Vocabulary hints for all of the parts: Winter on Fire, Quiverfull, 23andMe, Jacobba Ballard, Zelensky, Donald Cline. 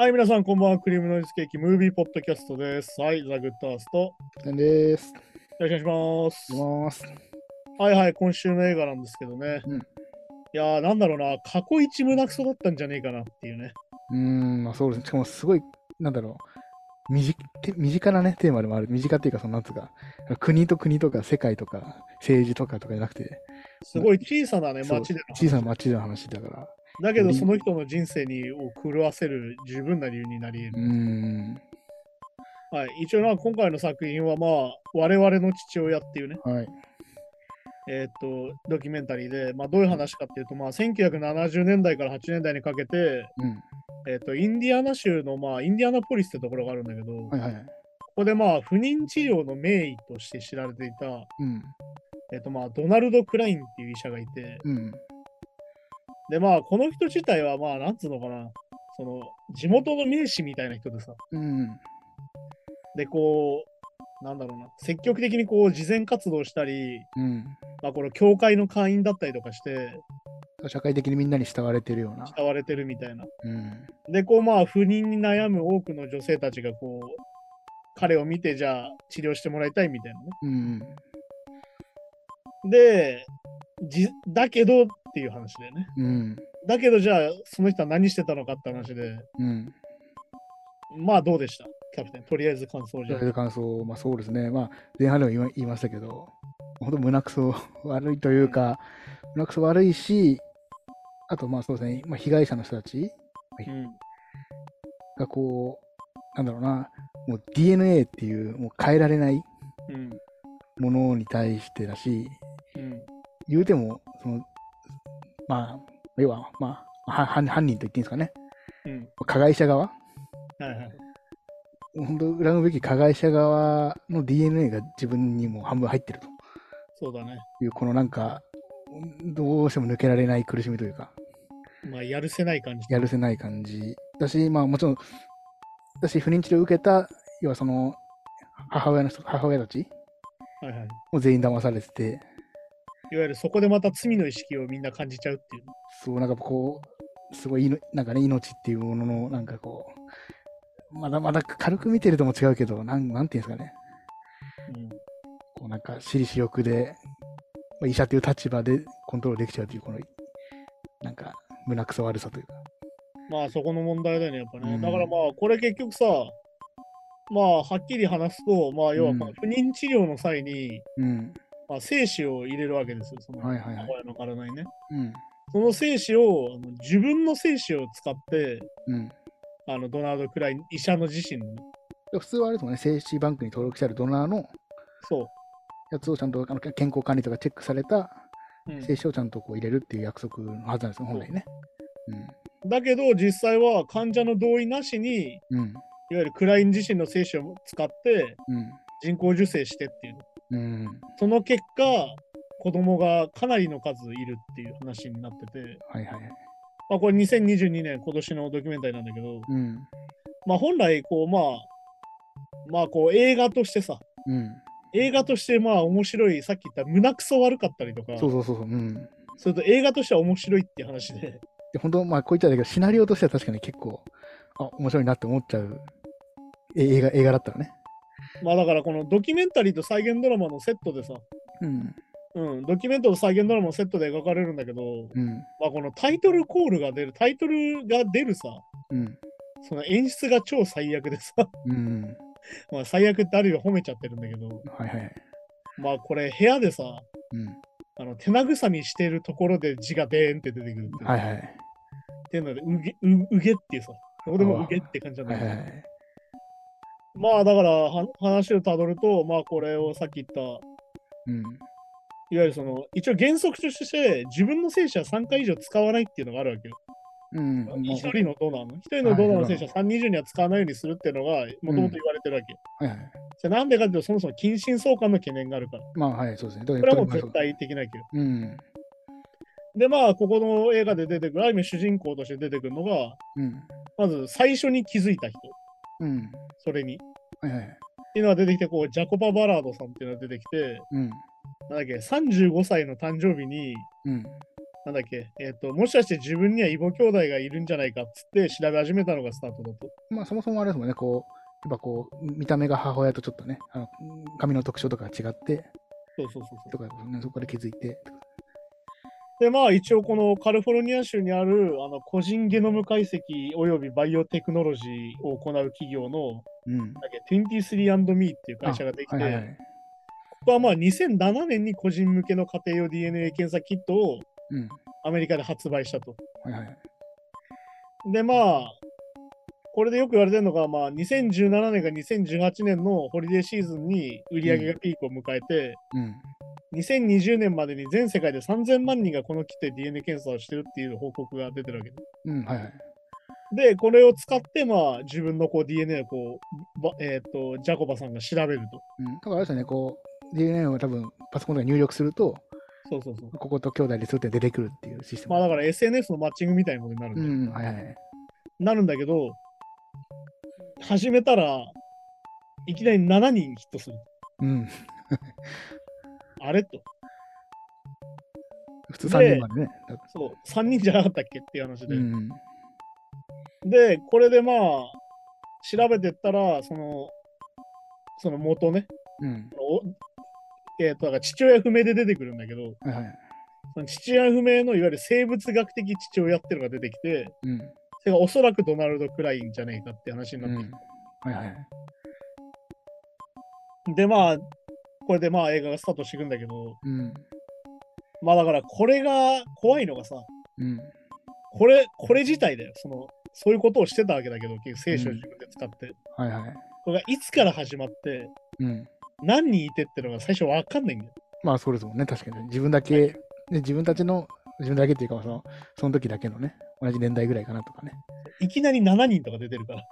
はい、皆さん、こんばんは。クリームノイズケーキムービーポッドキャストです。はい、ザ・グッドアースト。です。よろしくお願いします。はいはい、今週の映画なんですけどね。うん、いやー、なんだろうな、過去一胸クソだったんじゃねえかなっていうね。まあそうですね。しかもすごい、なんだろう、身近なね、テーマでもある。身近っていうか、そのなんつうか、国と国とか、世界とか、政治とかとかじゃなくて。すごい小さなね、町での話。小さな町での話だから。だけどその人の人生を狂わせる十分な理由になり得る。はい、一応な今回の作品は、まあ、我々の父親っていうね、はい、ドキュメンタリーで、まあ、どういう話かっていうと、まあ、1970年代から80年代にかけて、インディアナ州の、まあ、インディアナポリスってところがあるんだけど、はいはい、ここで、まあ、不妊治療の名医として知られていた、まあ、ドナルド・クラインっていう医者がいて、でまあ、この人自体は、まあ、なんつうのかな、その地元の名士みたいな人でさ、で、こう、なんだろうな、積極的にこう、慈善活動したり、まあ、これ、教会の会員だったりとかして、社会的にみんなに慕われてるような。慕われてるみたいな。で、こう、まあ、不妊に悩む多くの女性たちが、こう、彼を見て、じゃあ、治療してもらいたいみたいなね。で、だけど、っていう話でね、だけどじゃあその人は何してたのかって話で、まあどうでしたキャプテン、とりあえず感想じゃない。感想、まあそうですね、まあ前半でも言いましたけど、本当胸くそ悪いというか、胸くそ悪いし、あとまあそうですね、まあ、被害者の人たち、がこうなんだろうな、もう DNA っていうもう変えられないものに対してだし、言うてもそのまあ、要は、まあ、犯人と言っていいんですかね、加害者側、本当、恨むべき加害者側の DNA が自分にも半分入ってると。そうだね。いう、このなんか、どうしても抜けられない苦しみというか。まあ、やるせない感じ。やるせない感じ。私、まあ、もちろん、私、不妊治療を受けた、要はその、母親たちも全員騙されてて。いわゆるそこでまた罪の意識をみんな感じちゃうっていう。そう、なんかこう、すごいなんかね、命っていうものの、なんかこう、まだまだ軽く見てるとも違うけど、なんていうんですかね。こうなんか、私利私欲で、まあ、医者という立場でコントロールできちゃうという、この、なんか、胸くそ悪さというか。まあ、そこの問題だよね、やっぱね。だからまあ、これ結局さ、まあ、はっきり話すと、まあ、要は、不妊治療の際に、まあ、精子を入れるわけですよ、その親の体にね。その精子を、自分の精子を使って、ドナード・クライン、医者の自身の。普通はあれですもんね、精子バンクに登録してあるドナーのやつをちゃんと健康管理とかチェックされた精子をちゃんとこう入れるっていう約束のはずなんですよ、本来ね。だけど、実際は患者の同意なしに、いわゆるクライン自身の精子を使って、人工授精してっていう。その結果、子供がかなりの数いるっていう話になってて、まあ、これ2022年、今年のドキュメンタリーなんだけど、まあ本来こう、まあこう映画としてさ、映画としてまあ面白い、さっき言った胸くそ悪かったりとか、それと映画としては面白いっていう話で。本当、まあこういったんだけど、シナリオとしては確かに結構、あ、面白いなって思っちゃう映画だったらね。まあだからこのドキュメンタリーと再現ドラマのセットでさ、ドキュメントと再現ドラマのセットで描かれるんだけど、まあこのタイトルが出るさ、その演出が超最悪でさ、まあ最悪ってある意味褒めちゃってるんだけど、まあこれ部屋でさ、手なぐさみしてるところで字がでーんって出てくるっていう。っていうので、うげっていうさ、そこでもうげって感じなんだけど。まあだから話をたどると、まあこれをさっき言った、いわゆるその一応原則として自分の精子は3回以上使わないっていうのがあるわけよ。1人のドナーの精子は3人以上には使わないようにするっていうのがもともと言われてるわけよ。じゃあなんでかっていうと、そもそも近親相関の懸念があるから。これはもう絶対的なわけよ。でまあここの映画で出てくる、ある意味主人公として出てくるのが、まず最初に気づいた人。それに。っていうのが出てきて、こうジャコバ・バラードさんっていうのが出てきて、35歳の誕生日に、なんだっけ、もしかして自分には異母兄弟がいるんじゃないかっつって調べ始めたのがスタートだと。まあそもそもあれですもんね、こうやっぱこう見た目が母親とちょっとね、あの髪の特徴とかが違って、そうとか、ね、そこから気づいて。でまあ、一応このカリフォルニア州にあるあの個人ゲノム解析およびバイオテクノロジーを行う企業の、23andMe っていう会社ができて、はいはいはい、ここはまあ2007年に個人向けの家庭用 DNA 検査キットをアメリカで発売したと、はいはい、でまあこれでよく言われてるのが、まあ、2017年か2018年のホリデーシーズンに売り上げがピークを迎えて、2020年までに全世界で3000万人がこのキットで DNA 検査をしてるっていう報告が出てるわけです。で、これを使って、まあ、自分のこう DNA をこう、ジャコバさんが調べると。だからあれですよね、こう DNA を多分パソコンで入力すると、ここと兄弟ですって出てくるっていうシステム。まあだから SNS のマッチングみたいなものになるんだよ、なるんだけど、始めたらいきなり7人ヒットする。あれと。普通3人までね。そう、3人じゃなかったっけっていう話で。で、これでまあ、調べてったら、その元ね、だから父親不明で出てくるんだけど、その父親不明のいわゆる生物学的父親っていうのが出てきて、それがおそらくドナルド・クラインじゃねえかって話になってきて、でまあこれでまあ映画がスタートしていくんだけど、まあだからこれが怖いのがさ、これ自体だよ、そういうことをしてたわけだけど聖書を自分で使って、これがいつから始まって、何人いてってのが最初分かんないんだよ。まあそうですもんね、確かに自分だけ、自分だけっていうかその時だけのね、同じ年代ぐらいかなとかね。いきなり7人とか出てるから。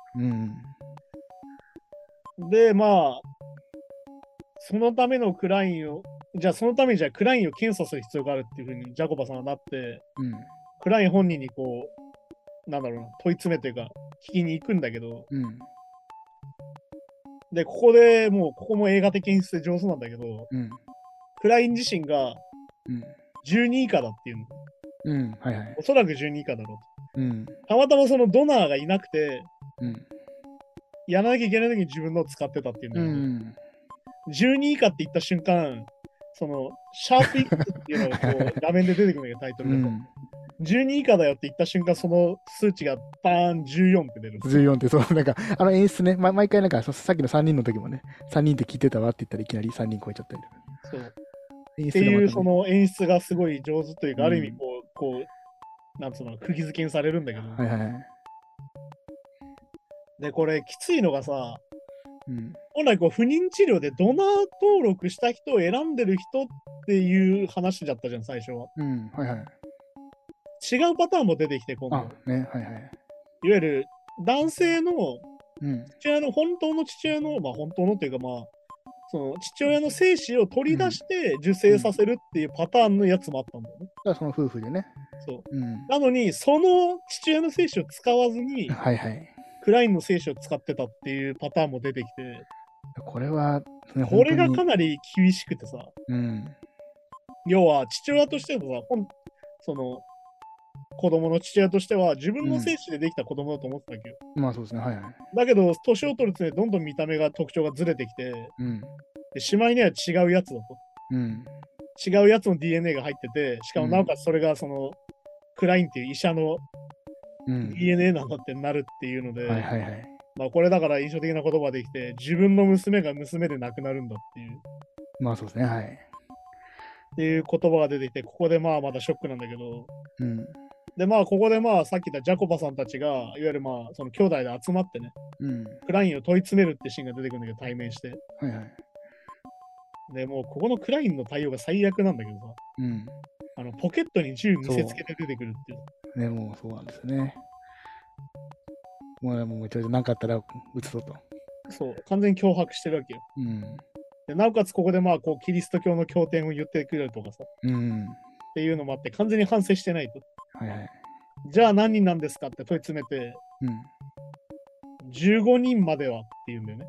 で、まあ、そのためにじゃあクラインを検査する必要があるっていうふうにジャコバさんはなって、クライン本人にこう、なんだろうな、問い詰めというか、聞きに行くんだけど、で、ここも映画的演出で上手なんだけど、クライン自身が、12以下だっていうの。おそらく12以下だろうと、たまたまそのドナーがいなくて、やらなきゃいけない時に自分のを使ってたっていうんだけど、12以下って言った瞬間、そのシャープいくつっていうのがこう画面で出てくるんだけど、タイトルが、12以下だよって言った瞬間、その数値がバーン14って出る。14って、そう、なんかあの演出ね、毎回なんかさっきの3人の時もね、3人って聞いてたわって言ったらいきなり3人超えちゃったりとか。そうっていうその演出がすごい上手というか、ある意味こうなんつうの、釘付けにされるんだけど、でこれきついのがさ、本来こう不妊治療でドナー登録した人を選んでる人っていう話だったじゃん最初は、違うパターンも出てきて今度、いわゆる男性の父親の、本当の父親の、まあ本当のというか、まあその父親の精子を取り出して受精させるっていうパターンのやつもあったんだよね。だからその夫婦でね。なのに、その父親の精子を使わずに、クラインの精子を使ってたっていうパターンも出てきて、これがかなり厳しくてさ、要は父親としてはその子供の父親としては自分の精子でできた子供だと思ってたわけよ。だけど年を取るとね、どんどん見た目が特徴がずれてきて、でしまいには違うやつだと、違うやつの DNA が入ってて、しかもなおかつそれがその、クラインっていう医者の DNA なんだってなるっていうので、まあこれだから印象的な言葉できて、自分の娘が娘で亡くなるんだっていう。っていう言葉が出てきて、ここでまあまだショックなんだけど、でまあここでまあさっき言ったジャコバさんたちがいわゆるまあその兄弟で集まってね、クラインを問い詰めるってシーンが出てくるんだけど、対面して、でもうここのクラインの対応が最悪なんだけどさ、あのポケットに銃見せつけて出てくるっていうね。もうそうなんですね。もうちょい何かあったら撃つぞと。そう、完全に脅迫してるわけよ。でなおかつここでまあこうキリスト教の経典を言ってくれるとかさ、っていうのもあって完全に反省してないと。じゃあ何人なんですかって問い詰めて、15人まではって言うんだよね。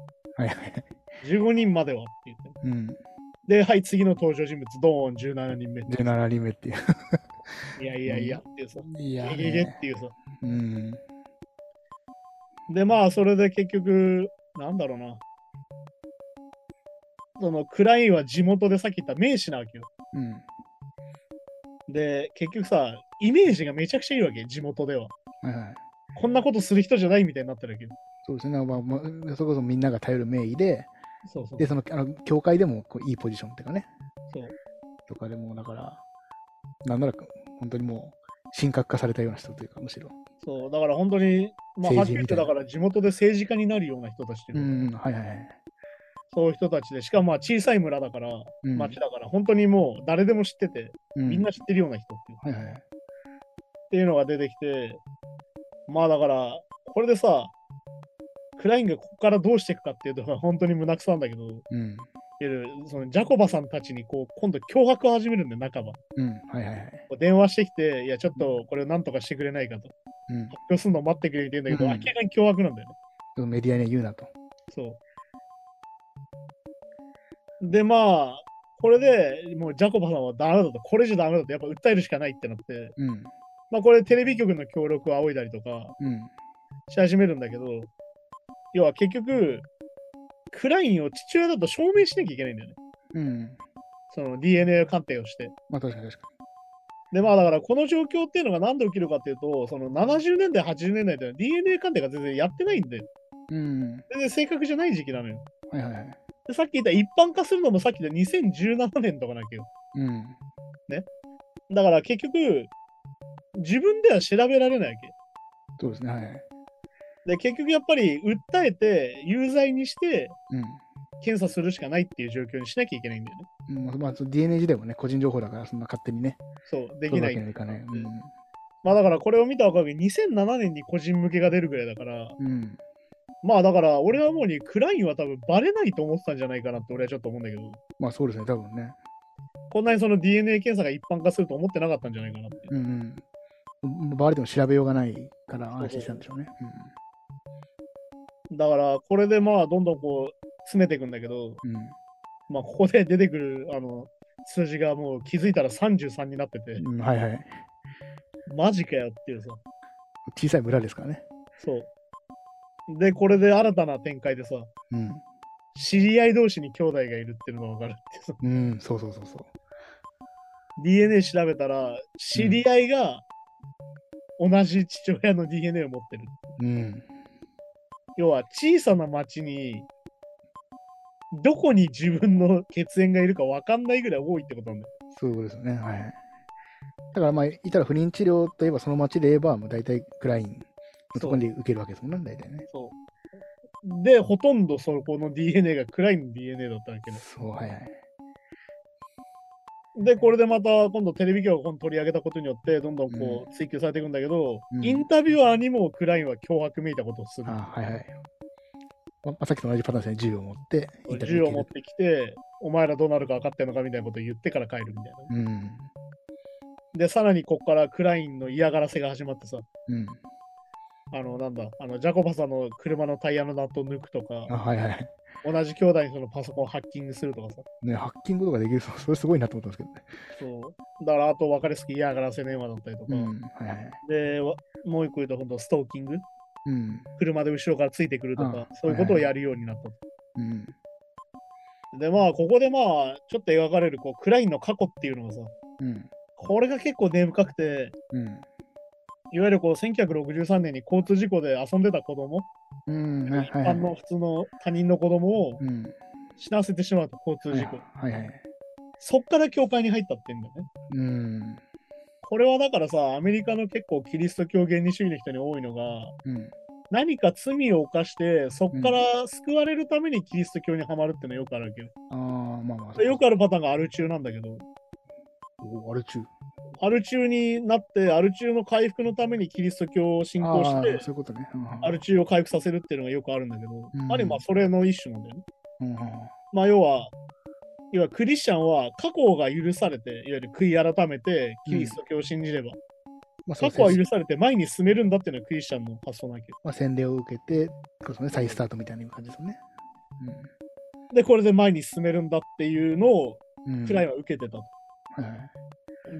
15人まではって言って、ではい次の登場人物ドーン17人目っていう。いやいやいやっていうさ、いやいやっていうさ、うん。でまあそれで結局なんだろうな、そのクラインは地元でさっき言った名士なわけよ。うん。で結局さイメージがめちゃくちゃいいわけ地元では。はいはい。こんなことする人じゃないみたいになってるわけど。そうですね。まあ、それこそみんなが頼る名義で、そうそう、でその教会でもこういいポジションっていうかね。そう。とかでもだからなんなら本当にもう神格化されたような人というか、むしろ。そうだから本当にまあはっきり言ってだから地元で政治家になるような人たちっていう。うん、はいはいはい。そういう人たちで、しかもまあ小さい村だから、うん、町だから本当にもう誰でも知ってて、うん、みんな知ってるような人っていう。はいはい。っていうのが出てきて。まあだからこれでさクラインがここからどうしていくかっていうと本当に胸くそなんだけど、うん、そのジャコバさんたちにこう今度脅迫を始めるんで半ば、うんはいはいはい、電話してきて、いやちょっとこれをなんとかしてくれないかと、うん、発表するのを待ってくれって言うんだけど、うん、明らかに脅迫なんだよね、うん、メディアに言うなと。そうでまあこれでもうジャコバさんはダメだと、これじゃダメだとやっぱ訴えるしかないってなって、うん、まあ、これテレビ局の協力を仰いだりとかし始めるんだけど、うん、要は結局クラインを父親だと証明しなきゃいけないんだよね、うん、その DNA 鑑定をして。まあ確かに確かに。でまあだからこの状況っていうのが何で起きるかっていうと、その70年代80年代っていうのは DNA 鑑定が全然やってないんで、うん、全然正確じゃない時期なのよ、はいはいはい、でさっき言った一般化するのもさっき言った2017年とかなきゃよ、うんね、だから結局自分では調べられないわけ。そうですね、はい。で結局やっぱり訴えて有罪にして検査するしかないっていう状況にしなきゃいけないんだよね。うん、まあ DNA 自体もね個人情報だからそんな勝手にね。そうできない。うん、まあだからこれを見たおかげで2007年に個人向けが出るぐらいだから。うん、まあだから俺はもうにクラインは多分バレないと思ってたんじゃないかなって俺はちょっと思うんだけど。まあそうですね多分ね。こんなにその DNA 検査が一般化すると思ってなかったんじゃないかなって。うんうん。バレても調べようがないから安心したんでしょうね。うん、だからこれでまあどんどんこう詰めていくんだけど、うん、まあここで出てくるあの数字がもう気づいたら33になってて、うん、はいはい、マジかよっていうさ。小さい村ですからね。そうでこれで新たな展開でさ、うん、知り合い同士に兄弟がいるっていうのが分かるってさ、うん、そうそうそうそう。 DNA 調べたら知り合いが、うん、同じ父親の DNA を持ってる。うん。要は小さな町にどこに自分の血縁がいるか分かんないぐらい多いってことなんだよ。そうですね。はい。だからまあいたら不妊治療といえばその町で言えばもう大体クラインのところに受けるわけですもんね、大体ね。そう。でほとんどそこの DNA がクラインの DNA だったわけです。そうはいはい。でこれでまた今度テレビ局を取り上げたことによってどんどんこう追及されていくんだけど、うん、インタビュアーにもクラインは脅迫めいたことをする。あ、はいはい、まあ、さっきと同じパターンですね。銃を持って銃を持ってきて、お前らどうなるか分かってんのかみたいなことを言ってから帰るみたいな、うん、でさらにここからクラインの嫌がらせが始まってさ、うん、なんだジャコバさんの車のタイヤのナットを抜くとか、あ、はいはい、同じ兄弟にそのパソコンをハッキングするとかさ、ね、ハッキングとかできる、それすごいなと思ったんですけどね。そうだからあと別れ好き嫌がらせ電話だったりとか、うんはいはい、でもう一個言うと本当ストーキング、うん、車で後ろからついてくるとか、そういうことをやるようになった、はいはいうん、でまあここでまあちょっと描かれるこうクラインの過去っていうのがさ、うん、これが結構根深くて、うん、いわゆるこう1963年に交通事故で遊んでた子供、うん、一般の普通の他人の子供を死なせてしまうと、うん、交通事故、はいはいはい、そっから教会に入ったってんだよね、うん、これはだからさアメリカの結構キリスト教原理主義の人に多いのが、うん、何か罪を犯してそっから救われるためにキリスト教にはまるってのはよくあるわけど、うん、あまあまあよくあるパターンがアル中なんだけど、おアル中アル中になってアル中の回復のためにキリスト教を信仰して、そういうことね、うん、アル中を回復させるっていうのがよくあるんだけど、うん、あれまあそれの一種なんだよね、うん、まあ要はクリスチャンは過去が許されて、いわゆる悔い改めてキリスト教を信じれば、うん、過去は許されて前に進めるんだっていうのがクリスチャンの発想なわけ、まあ、洗礼を受けてこそ、ね、再スタートみたいな感じですよね、うん、でこれで前に進めるんだっていうのをクラインは受けてたと、うんはい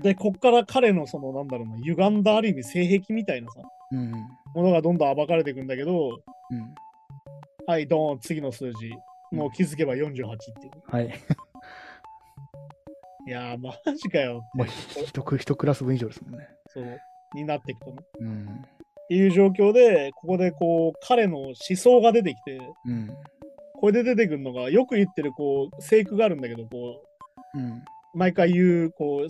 で、こっから彼のそのなんだろうな、歪んだある意味性癖みたいなさ、うん、ものがどんどん暴かれていくんだけど、うん、はい、ドーン、次の数字、もう気づけば48っていう。はい。いやー、マジかよ。まあ、一クラス分以上ですもんね。そう、になっていくとね。うん。っていう状況で、ここでこう、彼の思想が出てきて、うん、これで出てくるのが、よく言ってるこう、聖句があるんだけど、こう、うん、毎回言う、こう、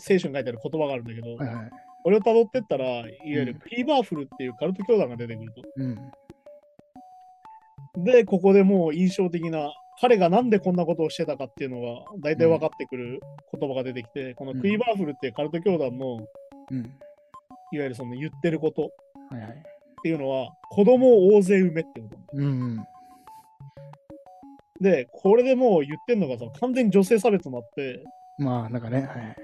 聖書に書いてある言葉があるんだけど、はいはい、これを辿ってったら、いわゆるクリーバーフルっていうカルト教団が出てくると。うん、で、ここでもう印象的な、彼がなんでこんなことをしてたかっていうのが大体分かってくる言葉が出てきて、うん、このクリーバーフルっていうカルト教団の、うん、いわゆるその言ってることっていうのは、はいはい、子供を大勢産めってことなんだよ、うんうん。で、これでもう言ってんのがさ、完全に女性差別になって、まあなんかね、はい、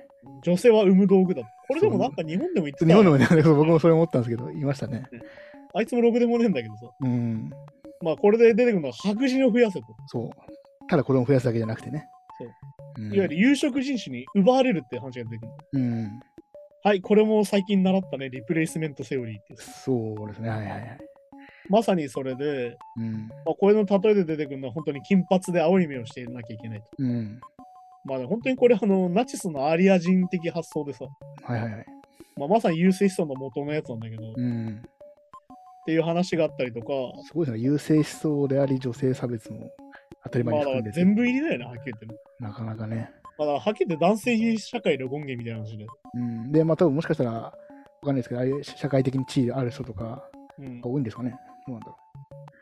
女性は産む道具だと。これでもなんか日本でも言ってた、ね、日本でも言ってたけど、僕もそれ思ったんですけど、言いましたね。あいつもろくでもねえんだけどさ。うんまあこれで出てくるのは白人を増やせと。そう。ただ子供を増やすだけじゃなくてね。そう。うん、いわゆる有色人種に奪われるって話が出てくる。うん。はい、これも最近習ったね、リプレイスメントセオリーって。そうですね。はいはいはい。まさにそれで、うんまあ、これの例えで出てくるのは本当に金髪で青い目をしていなきゃいけないと。うん。まあ、ね、本当にこれナチスのアリア人的発想でさ。はいはいはい。まあ、まさに優生思想の元のやつなんだけど。うん。っていう話があったりとか、すごいですね、優生思想であり女性差別も当たり前に含んでて、まあ、全部入りだよね、はっきり言ってね。なかなかね。まあ、だはっきり言って男性比社会の根源みたいな話で。うん。で、まあ多分もしかしたらわかんないですけど、ああいう社会的に地位ある人とかが多いんですかね。どうなんだろ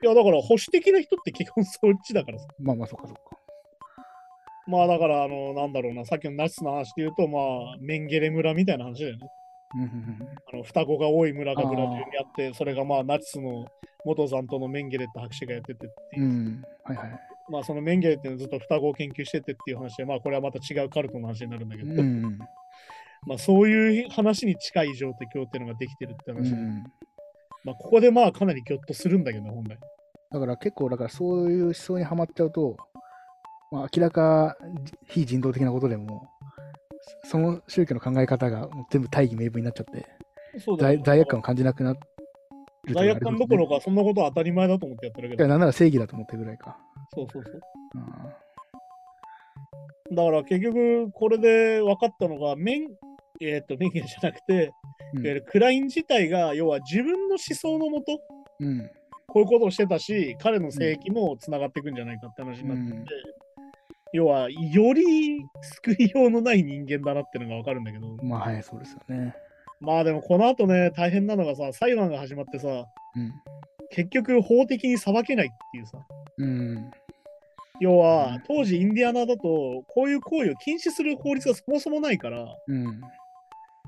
う。いやだから保守的な人って基本そっちだからさ。まあまあそっかそっか。まあだからなんだろうな、さっきのナチスの話で言うとまあメンゲレ村みたいな話だよね。うんうんうん、双子が多い村がブラジルにあって、それがまあナチスの元残党のメンゲレって博士がやっててっていう、うんはいはい、まあそのメンゲレっていうのはずっと双子を研究しててっていう話で、まあこれはまた違うカルトの話になるんだけど、うんうん、まあそういう話に近い上帝教っていうのができてるって話で、うん、まあここでまあかなりギョッとするんだけど、本来だから結構だからそういう思想にはまっちゃうと、まあ、明らか非人道的なことでもその宗教の考え方が全部大義名分になっちゃって、そうだね、罪悪感を感じなくなる、ね。罪悪感どころか、そんなことは当たり前だと思ってやってるけど。なんなら正義だと思ってるぐらいか。そうそうそう。うん、だから結局、これで分かったのが、メンゲレじゃなくて、うん、いわゆるクライン自体が、要は自分の思想のもと、うん、こういうことをしてたし、彼の性域もつながっていくんじゃないかって話になってて。うんうん、要はより救いようのない人間だなってのが分かるんだけど、まあはいそうですよね。まあでもこの後ね、大変なのがさ、裁判が始まってさ、うん、結局法的に裁けないっていうさ、うん、要は、うん、当時インディアナだとこういう行為を禁止する法律がそもそもないから、うん、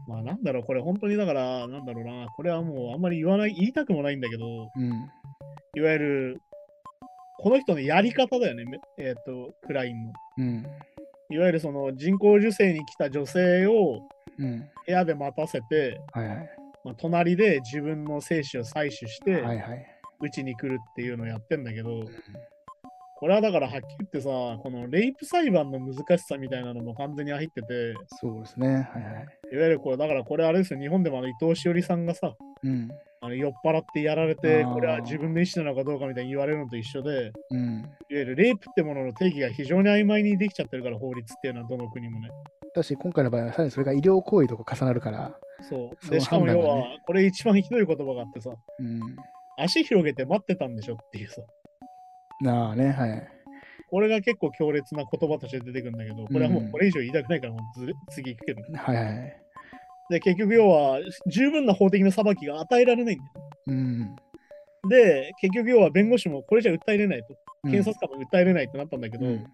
まあなんだろうこれ本当にだからなんだろうな、これはもうあんまり言いたくもないんだけど、うん、いわゆるこの人のやり方だよね、クラインの、うん。いわゆるその人工授精に来た女性を部屋で待たせて、うんはいはいまあ、隣で自分の精子を採取して、はいはい、うちに来るっていうのをやってんだけど、うん、これはだからはっきり言ってさ、このレイプ裁判の難しさみたいなのも完全に入ってて、そうですね。はいはい、いわゆるこれ、だからこれあれですよ、日本でも伊藤詩織さんがさ、うん酔っ払ってやられて、これは自分の意思なのかどうかみたいに言われるのと一緒で、うん、いわゆるレイプってものの定義が非常に曖昧にできちゃってるから、法律っていうのはどの国もね。だし今回の場合はさらにそれが医療行為とか重なるから、そうで、しかも要はこれ一番ひどい言葉があってさ、うん、足広げて待ってたんでしょっていうさ、なあねはい。これが結構強烈な言葉として出てくるんだけど、これはもうこれ以上言いたくないからもう次行くけどね、うん、はいはいで、結局要は十分な法的な裁きが与えられないんだよ、うん、で結局要は弁護士もこれじゃ訴えれないと、検察官も訴えれないってなったんだけど、うん、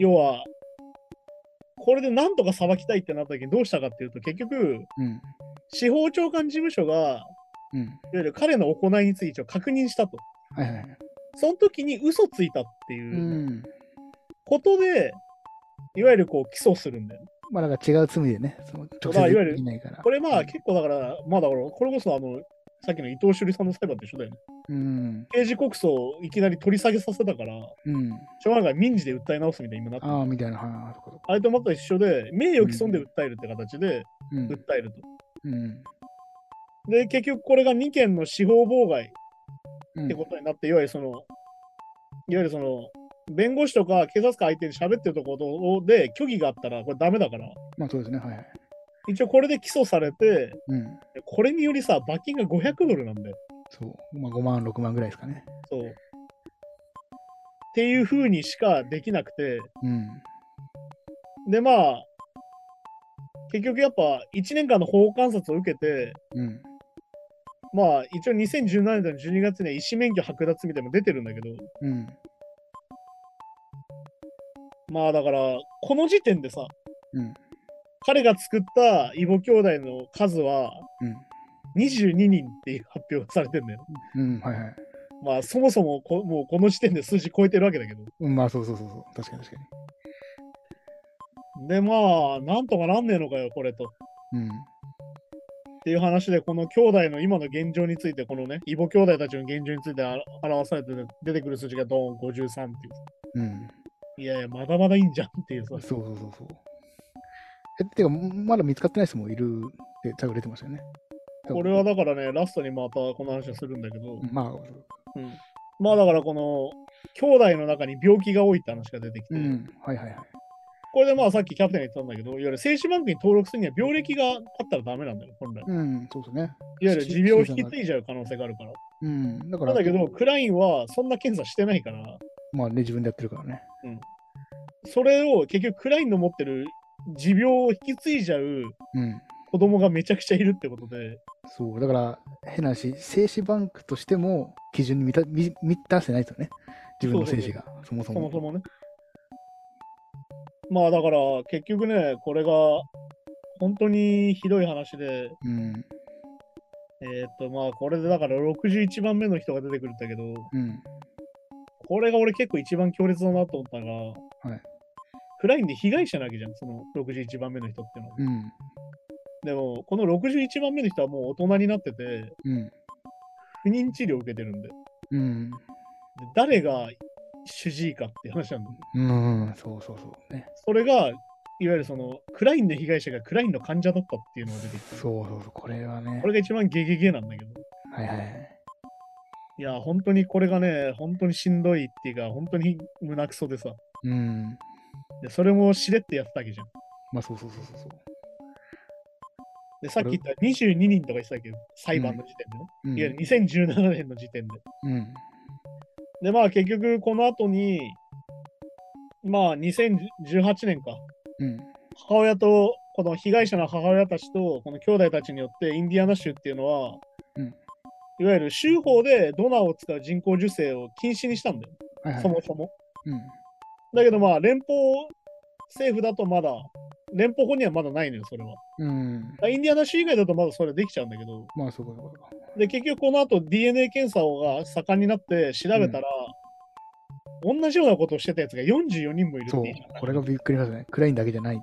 要はこれでなんとか裁きたいってなった時にどうしたかっていうと、結局、うん、司法長官事務所が、うん、いわゆる彼の行いについて確認したと、はいはいはい、その時に嘘ついたっていうことで、うん、いわゆるこう起訴するんだよね。まあなんか違う罪でね、その直接できないから。これまあ結構だから、まあだからこれこそさっきの伊藤朱里さんの裁判と一緒だよね、うん、刑事告訴をいきなり取り下げさせたから、うん、しょうがないから民事で訴え直すみたいに今なってる、ああみたいな、あれとまた一緒で名誉毀損で訴えるって形で訴えると、うんうん、で結局これが2件の司法妨害ってことになって、うん、いわゆるその弁護士とか警察官相手に喋ってるところで虚偽があったらこれダメだから、まあそうですね、はいはい、一応これで起訴されて、うん、これによりさ罰金が$500なんだよ。そう、まあ、5万6万ぐらいですかね。そうっていうふうにしかできなくて、うん、でまあ結局やっぱ1年間の保護観察を受けて、うん、まあ一応2017年の12月には医師免許剥奪みたいなの出てるんだけど、うん、まあだからこの時点でさ、うん、彼が作った異母兄弟の数は22人っていう発表されてるんだよ、うんはいはい、まあそもそももうこの時点で数字超えてるわけだけど、うん、まあそう確かに確かに。でまあなんとかなんねえのかよこれと、うん、っていう話でこの兄弟の今の現状についてこのね異母兄弟たちの現状について表されて出てくる数字がドーン53っていう、うん、いやいやまだまだいいんじゃんっていうさ。そうてかまだ見つかってない人もいるって探れてましたよね。これはだからねラストにまたこの話をするんだけど、まあ、うん、まあだからこの兄弟の中に病気が多いって話が出てきて、うん、はいはいはい、これでまあさっきキャプテンが言ったんだけどいわゆる精子バンクに登録するには病歴があったらダメなんだよ本来、うん、そうですね、いわゆる持病を引き継いじゃう可能性があるから、うん、だからだけどクラインはそんな検査してないからまあね自分でやってるからね、うん、それを結局クラインの持ってる持病を引き継いじゃう子供がめちゃくちゃいるってことで、うん、そうだから変な話精子バンクとしても基準に満たしてないとね自分の精子がそもそもね。まあだから結局ねこれが本当にひどい話で、うん、まあこれでだから61番目の人が出てくるんだけど、うん、これが俺結構一番強烈だなと思ったが、はい、クラインで被害者なわけじゃんその61番目の人ってのは、うん、でもこの61番目の人はもう大人になってて、うん、不妊治療を受けてるんで、うん、で誰が主治医かって話なんだよ、うん、そうね、それがいわゆるそのクラインの被害者がクラインの患者だったっていうのが出てきて、そうこれはねこれが一番ゲゲゲなんだけど、はいはい、いや本当にこれがね本当にしんどいっていうか本当に胸くそでさ、うん、でそれもしれってやってたわけじゃん。まあそう。でさっき言った22人とか言ってたけど裁判の時点でね、うん、いわゆる2017年の時点で、うん、でまあ結局この後にまあ2018年か、うん、母親とこの被害者の母親たちとこの兄弟たちによってインディアナ州っていうのは、うん、いわゆる州法でドナーを使う人工授精を禁止にしたんだよ、はいはい、そもそも、うん、だけどまあ連邦政府だとまだ連邦法にはまだないのよそれは、うん、インディアナ州以外だとまだそれできちゃうんだけど、まあそこだからで結局この後 DNA 検査が盛んになって調べたら、うん、同じようなことをしてたやつが44人もいるっていう。そうこれがびっくりですね。クラインだけじゃないと、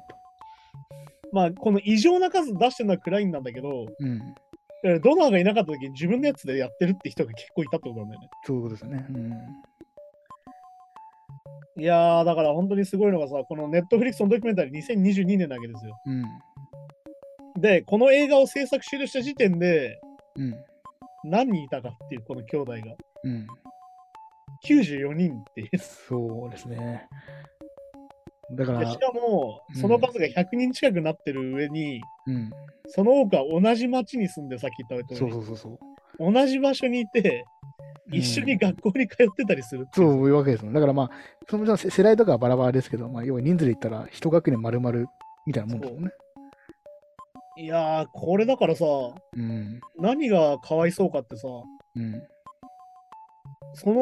まあこの異常な数出してるのはクラインなんだけど、うん、ドナーがいなかった時に自分のやつでやってるって人が結構いたってことなんだよね。そういうことですね、うん、いやーだから本当にすごいのがさこのネットフリックスのドキュメンタリー2022年なわけですよ、うん、でこの映画を制作終了した時点で、うん、何人いたかっていうこの兄弟が、うん、94人っていう。そうですね。だからしかもその数が100人近くなってる上に、うん、その多くは同じ町に住んでさっき言った通りそう同じ場所にいて一緒に学校に通ってたりするっていう、うん、そういうわけですもん。だからまあその世代とかはバラバラですけど、まあ、要は人数で言ったら一学年丸々みたいなもんですもんね。いやーこれだからさ、うん、何がかわいそうかってさ、うん、その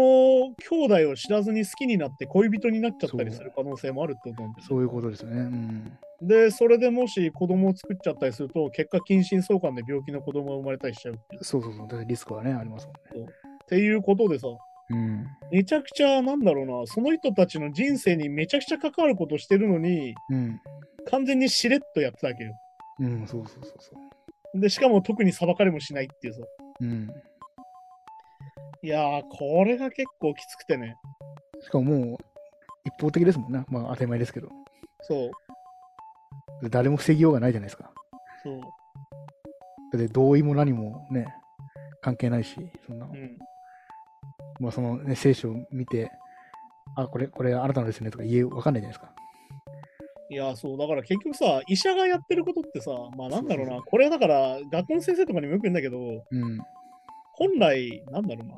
兄弟を知らずに好きになって恋人になっちゃったりする可能性もあるってことなんです。そういうことですよね、うん、でそれでもし子供を作っちゃったりすると結果近親相関で病気の子供が生まれたりしちゃうっていう。そうリスクはねありますもんね。っていうことでさ、うん、めちゃくちゃなんだろうなその人たちの人生にめちゃくちゃ関わることしてるのに、うん、完全にしれっとやってたわけよ、うん、そうでしかも特に裁かれもしないっていうさ、うん。いやー、これが結構きつくてね。しかももう一方的ですもんね。まあ当たり前ですけど。そう。誰も防ぎようがないじゃないですか。そう。で同意も何もね関係ないし、そんな。うん。まあそのね聖書を見て、あこれあなたのですねとかわかんないじゃないですか。いやそうだから結局さ、医者がやってることってさ、まあなんだろうな、これはだから学校の先生とかにもよく言うんだけど、うん、本来なんだろうな、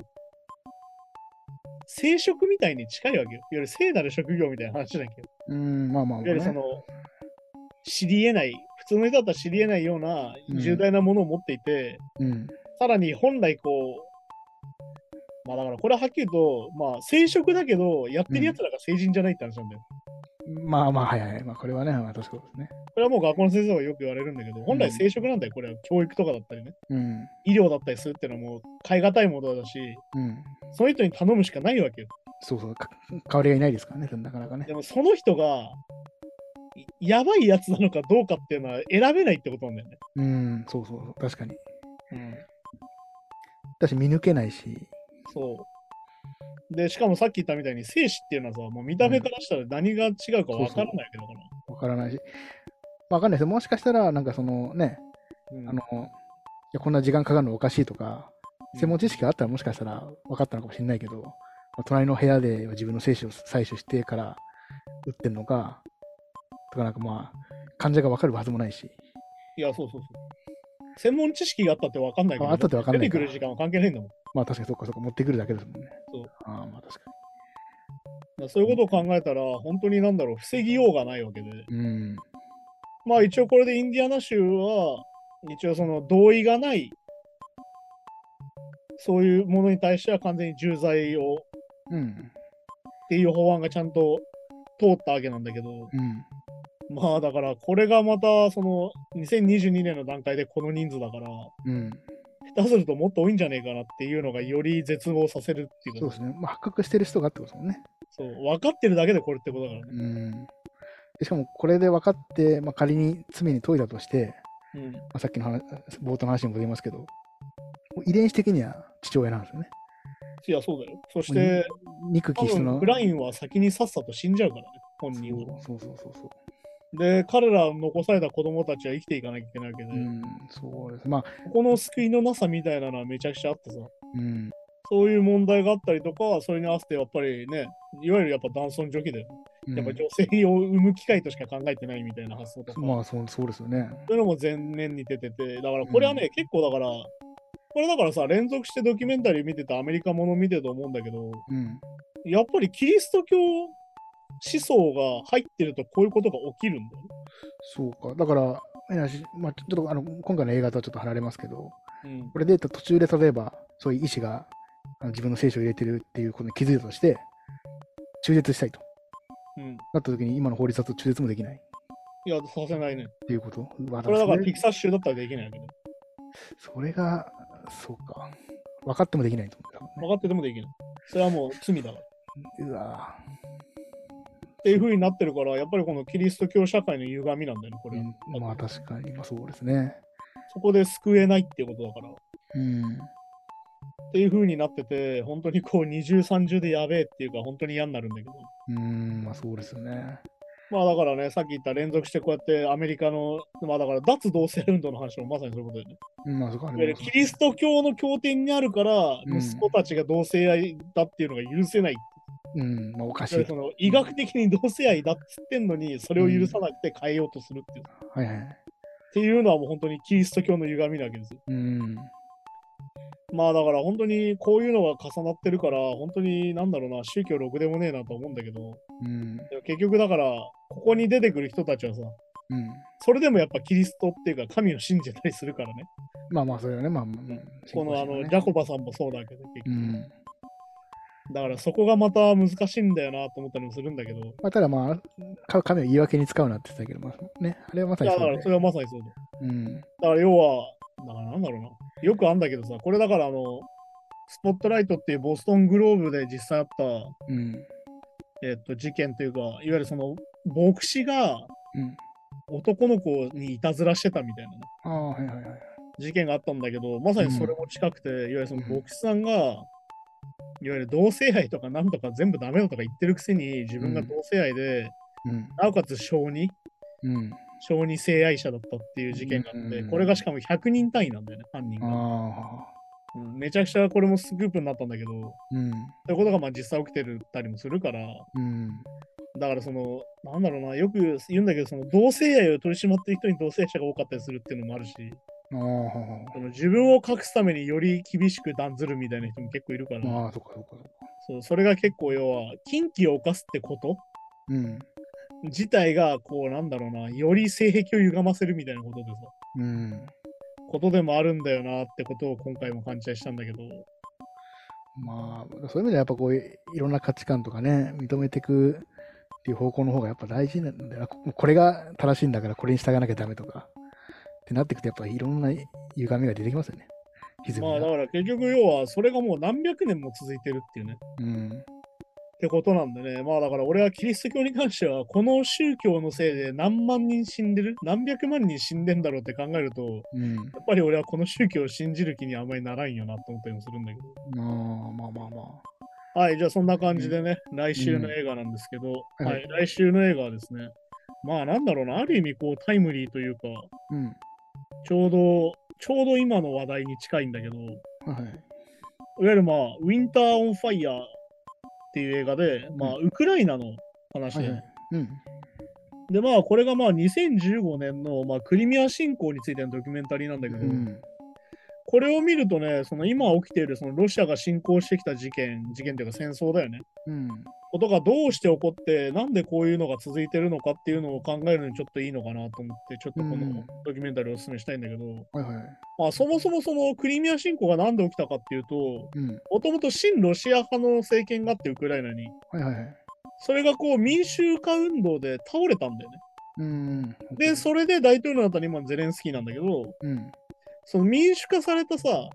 生職みたいに近いわけよ。いわゆる聖なる職業みたいな話だけど、まあまあ、ね、いわゆるその知り得ない、普通の人だったら知り得ないような重大なものを持っていて、うん、さらに本来こう、まあだからこれははっきりと、まあ聖職だけどやってるやつらが聖人じゃないって話なんだよ。まあまあ早、はい、まあこれはね、まあ、確かですね。これはもう学校の先生がよく言われるんだけど、本来聖職なんだよ、これは教育とかだったりね、うん、医療だったりするっていうのはもう変え難いものだし、うん、その人に頼むしかないわけよ。そうそう、代わりがいないですからね、なかなかね。でもその人がやばいやつなのかどうかっていうのは選べないってことなんだよね。うん、そうそう、確かに。うん。私見抜けないし。そう。でしかもさっき言ったみたいに生死っていうのはさ、もう見た目からしたら何が違うか分からないけどかな、分からないし、分かんないです。もしかしたらなんかそのね、いやこんな時間かかるのおかしいとか、専門知識があったらもしかしたら分かったのかもしれないけど、まあ、隣の部屋で自分の生死を採取してから打ってるのかとか、なんかまあ患者が分かるはずもないし。いやそうそうそう、専門知識があったって分かんないけど、あったって分かんない、出てくる時間は関係ないんだもん。まあ確かに、そっかそっか、持ってくるだけですもんね。そう。ああまあ確かに。そういうことを考えたら、本当になんだろう、防ぎようがないわけで。うん。まあ一応これでインディアナ州は、一応その同意がない、そういうものに対しては完全に重罪を、うん、っていう法案がちゃんと通ったわけなんだけど、うん。まあだからこれがまたその2022年の段階でこの人数だから、うん、下手するともっと多いんじゃねえかなっていうのがより絶望させるっていうか。そうですね、まあ、発覚してる人がってことですもんね。そう分かってるだけでこれってことだからね。うん、しかもこれで分かって、まあ、仮に罪に問いだとして、まあ、さっきの話冒頭の話にも出ますけど、もう遺伝子的には父親なんですよね。いやそうだよ。そして憎き人のフラインは先にさっさと死んじゃうからね、本人は。そうそうそうそう。で彼ら残された子供たちは生きていかなきゃいけないわけで、そうです。まあここの救いのなさみたいなのはめちゃくちゃあってさ、そういう問題があったりとか、それに合わせてやっぱりね、いわゆるやっぱ男尊女卑で、やっぱ女性を産む機会としか考えてないみたいな発想とか、まあそうですよね。そういうのも前面に出てて、だからこれはね、結構だからこれだからさ、連続してドキュメンタリー見てたアメリカもの見てると思うんだけど、やっぱりキリスト教思想が入ってるとこういうことが起きるんだよね。そうか、だから、まあ、ちょっと今回の映画とはちょっと離れますけど、これで途中で例えばそういう医師が自分の聖書を入れてるっていうことに気づいたとして中絶したいと、なった時に今の法律だと中絶もできない。いやさせないねっていうこと、まあ、これだからテキサス州だったらできないわけど、それがそうか、分かってもできないと思うんだ、ね、分かっててもできない、それはもう罪だから。うわっていう風になってるから、やっぱりこのキリスト教社会の歪みなんだよね、これは。まあ確かに、まあそうですね。そこで救えないっていうことだから。っていう風になってて、本当にこう二重三重でやべえっていうか、本当に嫌になるんだけど。まあそうですよね。まあだからね、さっき言った連続してこうやってアメリカの、まあだから脱同性運動の話もまさにそういうことだよね。まあそうか、キリスト教の教典にあるから、息子たちが同性愛だっていうのが許せない。まあ、おかしい。その医学的に同性愛だっつってんのに、それを許さなくて変えようとするっていう、っていうのはもう本当にキリスト教の歪みなわけですよ。まあだから本当にこういうのが重なってるから、本当になんだろうな、宗教ろくでもねえなと思うんだけど、でも結局だからここに出てくる人たちはさ、それでもやっぱキリストっていうか神を信じたりするからね。まあまあそれはね、まあ、このジャコバさんもそうだけど結局。だからそこがまた難しいんだよなと思ったりもするんだけど、まあ、ただまあ神を言い訳に使うなって言ってたけど、まあね、あれはまさにそうだ。だからそれはまさにそうだ。だから要はだからなんだろうな、よくあんだけどさ、これだからスポットライトっていうボストングローブで実際あった、事件というか、いわゆるその牧師が男の子にいたずらしてたみたいな、ね。ああはいはいはい。事件があったんだけど、まさにそれも近くて、いわゆるその牧師さんが、いわゆる同性愛とかなんとか全部ダメよとか言ってるくせに、自分が同性愛で、なおかつ小児性愛者だったっていう事件があって、これがしかも100人単位なんだよね、犯人が。めちゃくちゃこれもスクープになったんだけど、ってことがまあ実際起きてるったりもするから、だからそのなんだろうな、よく言うんだけど、その同性愛を取り締まってる人に同性愛者が多かったりするっていうのもあるし、その自分を隠すためにより厳しく断ずるみたいな人も結構いるから、それが結構要は禁忌を犯すってこと、自体がこうなんだろうな、より性癖を歪ませるみたいなことでさ。ことでもあるんだよなってことを今回も感じたんだけど、まあそういう意味ではやっぱこういろんな価値観とかね、認めていくっていう方向の方がやっぱ大事なんだよな。これが正しいんだからこれに従わなきゃダメとかってなってくと、やっぱいろんな歪みが出てきますよね。まあだから結局要はそれがもう何百年も続いてるっていうね、ってことなんでね。まあだから俺はキリスト教に関してはこの宗教のせいで何万人死んでる、何百万人死んでんだろうって考えると、やっぱり俺はこの宗教を信じる気にあんまりならんよなと思ったりもするんだけど。はい、じゃあそんな感じでね、来週の映画なんですけど、来週の映画はですね、まあなんだろうな、ある意味こうタイムリーというか、ちょうど今の話題に近いんだけど、いわゆるまあウィンター・オン・ファイヤーっていう映画で、まあウクライナの話で、でまあこれがまあ2015年のまあクリミア侵攻についてのドキュメンタリーなんだけど、これを見るとね、その今起きているそのロシアが侵攻してきた事件というか戦争だよね、ことがどうして起こって、なんでこういうのが続いてるのかっていうのを考えるのにちょっといいのかなと思って、ちょっとこのドキュメンタリーをお勧めしたいんだけど、まあ、そもそもそのクリミア侵攻が何で起きたかっていうと、もともと親ロシア派の政権があってウクライナに、それがこう民主化運動で倒れたんだよね、でそれで大統領になったの今ゼレンスキーなんだけど、その民主化されたさ、いわ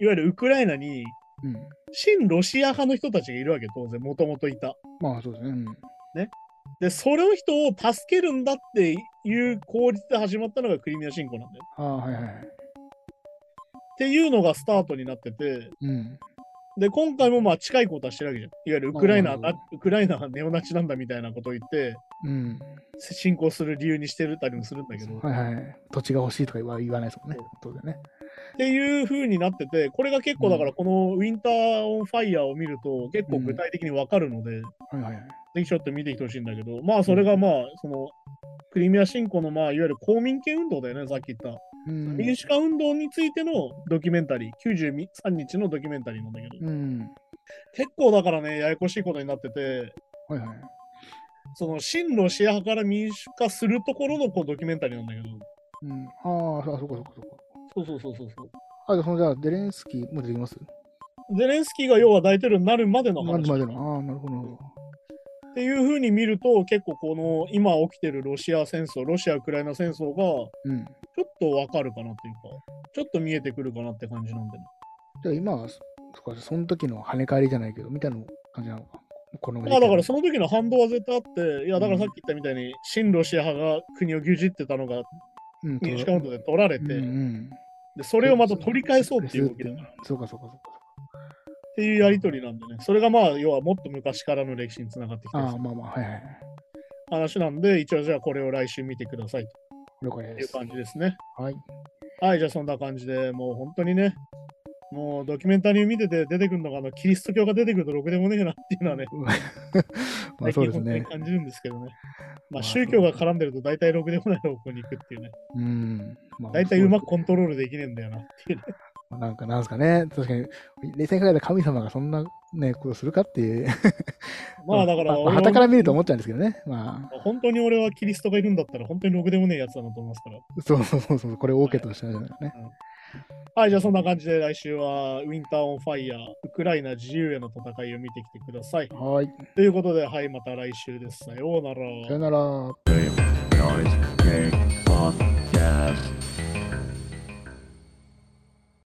ゆるウクライナに、親ロシア派の人たちがいるわけ、当然もともといた。でその人を助けるんだっていう口実で始まったのがクリミア侵攻なんだよ。っていうのがスタートになってて、で今回もまあ近いことはしてるわけじゃん。いわゆるウクライナはネオナチなんだみたいなことを言って、侵攻する理由にしてるたりもするんだけど、土地が欲しいとかは言わないですもんね。っていう風になってて、これが結構だからこのウィンター・オン・ファイヤーを見ると結構具体的に分かるので、ぜひちょっと見てきてほしいんだけど、まあそれがまあそのクリミア侵攻のまあいわゆる公民権運動だよね、さっき言った、民主化運動についてのドキュメンタリー、93日のドキュメンタリーなんだけど、結構だからね、ややこしいことになってて、その親ロシア派から民主化するところのこうドキュメンタリーなんだけど、そうそう。あ、じゃあ、ゼレンスキーも出てきます？ゼレンスキーが要は大統領になるまでの話。っていうふうに見ると、結構この今起きてるロシア戦争、ロシア・ウクライナ戦争が、ちょっとわかるかなというか、ちょっと見えてくるかなって感じなんでね。じゃあ今は、その時の跳ね返りじゃないけど、みたいな感じなのか。まあだからその時の反動は絶対あって、いやだからさっき言ったみたいに、親ロシア派が国を牛耳ってたのが、民主化運動で取られて、でそれをまた取り返そうっていう動きだから。っていうやりとりなんでね、それがまあ要はもっと昔からの歴史につながってきてる話なんで、一応じゃあこれを来週見てくださいという感じですね。はい、じゃあそんな感じで、もう本当にね、もうドキュメンタリー見てて出てくるのがキリスト教が出てくるとろくでもねえなっていうのはね、そうですね、感じるんですけどね。まあ宗教が絡んでると大体ろくでもない方向に行くっていうね。大体うまくコントロールできねえんだよなっていうね。なんですかね、確かに冷静に考えた神様がそんなねことするかっていう。まあだからはたから見ると思っちゃうんですけどね。まあ本当に俺はキリストがいるんだったら本当にろくでもねえやつだなと思いますから。そう、これを OK としてないじゃないですかね。はい、じゃあそんな感じで来週はウィンター・オン・ファイヤー、ウクライナ自由への戦いを見てきてください。ということで、はい、また来週です。さようなら。